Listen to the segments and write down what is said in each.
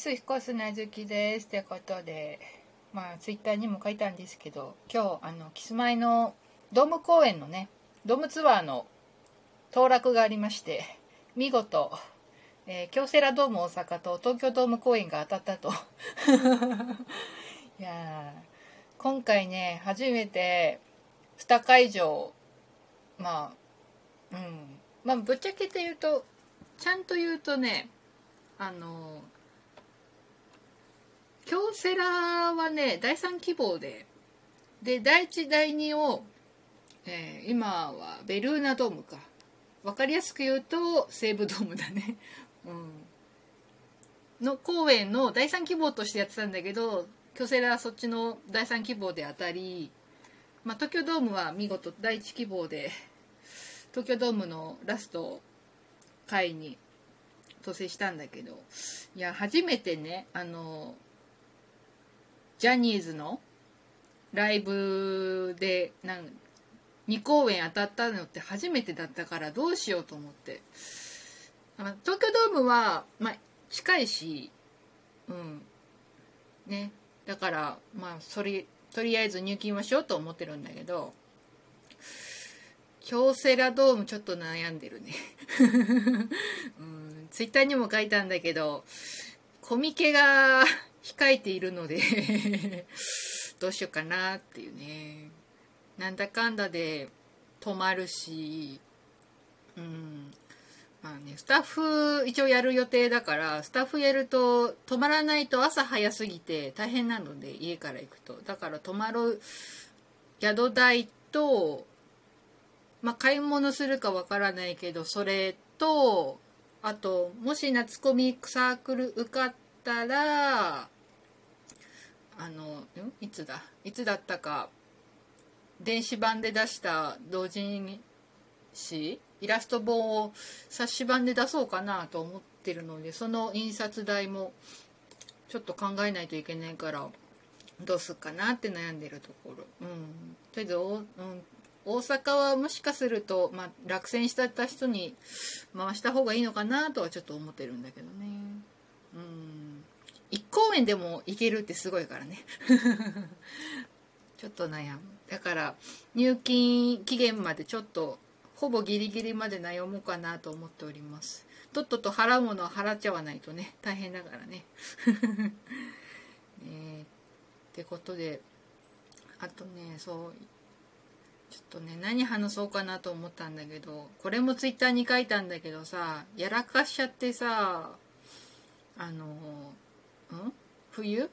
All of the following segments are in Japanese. すひこ砂好きですってことで、まあツイッターにも書いたんですけど、今日キスマイのドーム公演のね、ドームツアーの当落がありまして、見事京セラドーム大阪と東京ドーム公演が当たったといや今回ね、初めて2会場、まあまあぶっちゃけて言うと、ちゃんと言うとね、京セラはね第3希望で第1第2を、今はベルーナドームか、分かりやすく言うと西武ドームだねの公演の第3希望としてやってたんだけど、京セラはそっちの第3希望で当たり、まあ、東京ドームは見事第1希望で東京ドームのラスト回に当選したんだけど、いや初めてね、ジャニーズのライブで2公演当たったのって初めてだったから、どうしようと思って、東京ドームは、まあ、近いし、ね、だから、まあ、とりあえず入金はしようと思ってるんだけど、京セラドームちょっと悩んでるねツイッターにも書いたんだけど、コミケが控えているのでどうしようかなっていうね。なんだかんだで泊まるし、まあね、スタッフ一応やる予定だから、スタッフやると泊まらないと朝早すぎて大変なので、家から行くとだから泊まる宿代と、まあ、買い物するかわからないけど、それとあと、もし夏コミサークル受かったら、いつだったか電子版で出した同人誌イラスト本を冊子版で出そうかなと思ってるので、その印刷代もちょっと考えないといけないから、どうすっかなって悩んでるところ。とりあえず大阪はもしかすると、まあ、落選しちゃった人に回した方がいいのかなとはちょっと思ってるんだけどね。1公演でも行けるってすごいからねちょっと悩む。だから入金期限までちょっとほぼギリギリまで悩もうかなと思っております。とっとと払うものは払っちゃわないとね、大変だからねってことで、あとね、そうちょっとね、何話そうかなと思ったんだけど、これもツイッターに書いたんだけどさ、やらかしちゃってさ、冬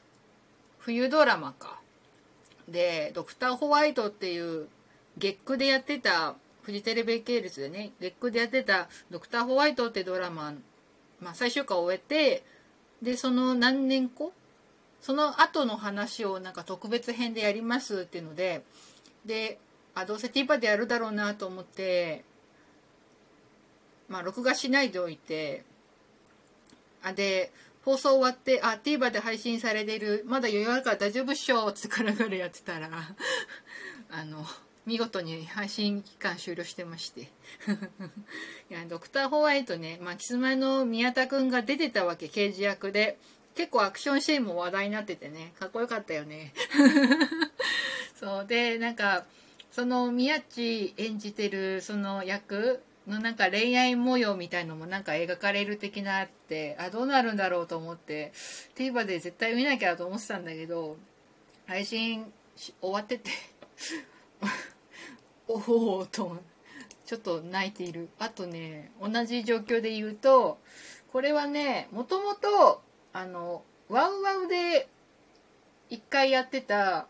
ドラマかで、ドクターホワイトっていう月9でやってた、フジテレビ系列でね、月9でやってたドクターホワイトってドラマ、まあ、最終回を終えて、でその何年後、その後の話をなんか特別編でやりますっていうので、どうせ TVer でやるだろうなと思って、まあ、録画しないでおいて、で放送終わって、TVer で配信されてる、まだ余裕あるから大丈夫っしょってからぐらいやってたら見事に配信期間終了してましていやドクターホワイトね、まあ、キスマイの宮田くんが出てたわけ、刑事役で。結構アクションシーンも話題になっててね、かっこよかったよねそうで、なんかその宮地演じてるその役のなんか恋愛模様みたいのもなんか描かれる的なあって、どうなるんだろうと思って TVer で絶対見なきゃと思ってたんだけど、配信終わってておおとちょっと泣いている。あとね、同じ状況で言うと、これはね、もともとワウワウで一回やってた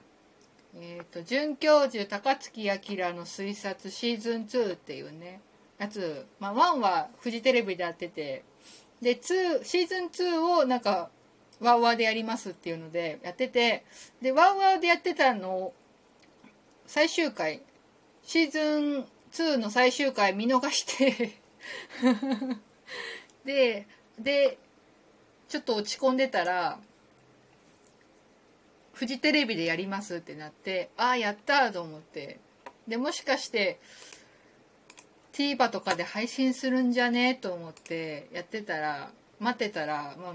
准教授高槻明の推察シーズン2っていうねやつ、まあ、1はフジテレビでやってて、で2シーズン2をなんかワウワウでやりますっていうのでやってて、でワウワウでやってたの最終回、シーズン2の最終回見逃してでちょっと落ち込んでたら、フジテレビでやりますってなって、やったと思って、でもしかしてTVerとかで配信するんじゃねと思ってやってたら、待ってたら、まあ、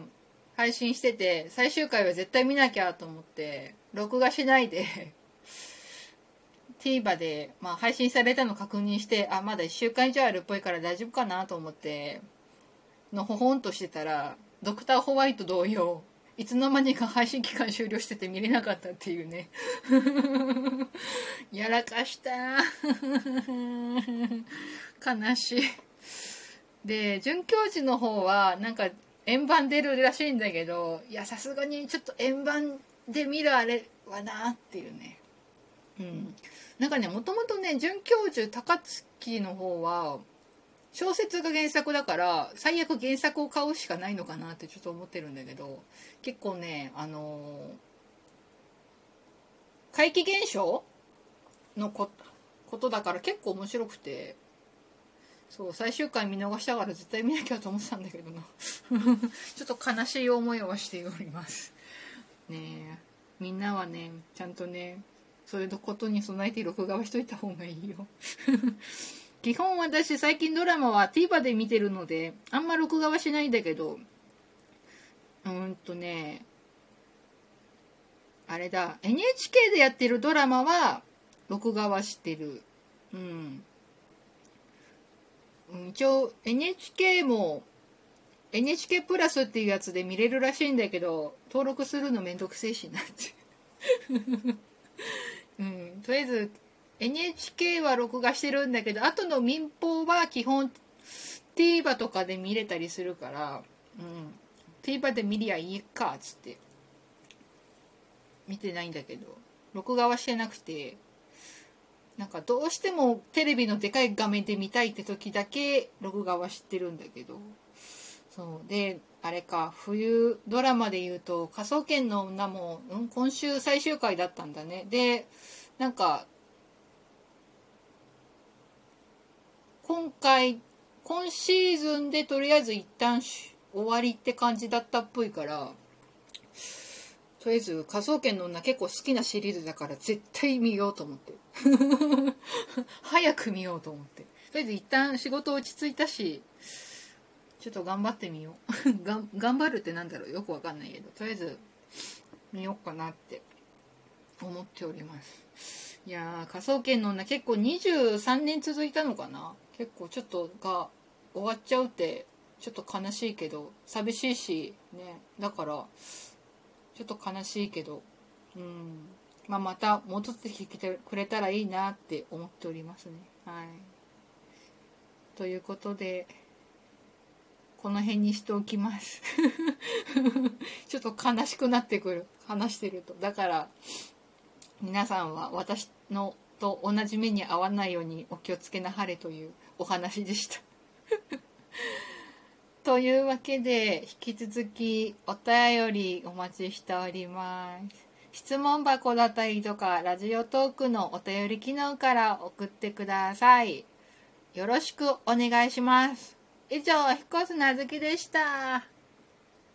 配信してて、最終回は絶対見なきゃと思って録画しないでTVer で、まあ、配信されたの確認して、あ、まだ1週間以上あるっぽいから大丈夫かなと思ってのほほんとしてたら、ドクターホワイト同様いつの間にか配信期間終了してて見れなかったっていうねやらかした悲しい。で、准教授の方はなんか円盤出るらしいんだけど、いや、さすがにちょっと円盤で見るあれはなっていうね。うん、なんかね、もともとね、准教授高槻の方は小説が原作だから、最悪原作を買うしかないのかなってちょっと思ってるんだけど、結構ね、怪奇現象のことだから結構面白くて、そう、最終回見逃したから絶対見なきゃと思ってたんだけどなちょっと悲しい思いをしておりますね。みんなはね、ちゃんとね、そういうことに備えて録画はしといた方がいいよ基本私最近ドラマは TVer で見てるのであんま録画はしないんだけど、あれだ、 NHK でやってるドラマは録画はしてる。一応 NHK も NHK プラスっていうやつで見れるらしいんだけど、登録するのめんどくせえしなってとりあえず NHK は録画してるんだけど、あとの民放は基本 TVer とかで見れたりするから、TVer で見りゃいいかっつって見てないんだけど、録画はしてなくて、なんかどうしてもテレビのでかい画面で見たいって時だけ録画はしてるんだけど、そうで、あれか、冬ドラマで言うと科捜研の女も、今週最終回だったんだね。で、なんか今シーズンでとりあえず一旦終わりって感じだったっぽいから、とりあえず科捜研の女結構好きなシリーズだから絶対見ようと思って早く見ようと思って、とりあえず一旦仕事落ち着いたし、ちょっと頑張ってみよう頑張るってなんだろう、よくわかんないけど、とりあえず見ようかなって思っております。いやー、科捜研の女結構23年続いたのかな。結構ちょっとが終わっちゃうってちょっと悲しいけど、寂しいしね、だからちょっと悲しいけど、まあ、また戻ってきてくれたらいいなって思っておりますね。はい、ということでこの辺にしておきますちょっと悲しくなってくる、話してると。だから皆さんは私のと同じ目に遭わないようにお気をつけなはれというお話でしたというわけで、引き続きお便りお待ちしております。質問箱だったりとか、ラジオトークのお便り機能から送ってください。よろしくお願いします。以上、ひこすなずきでした。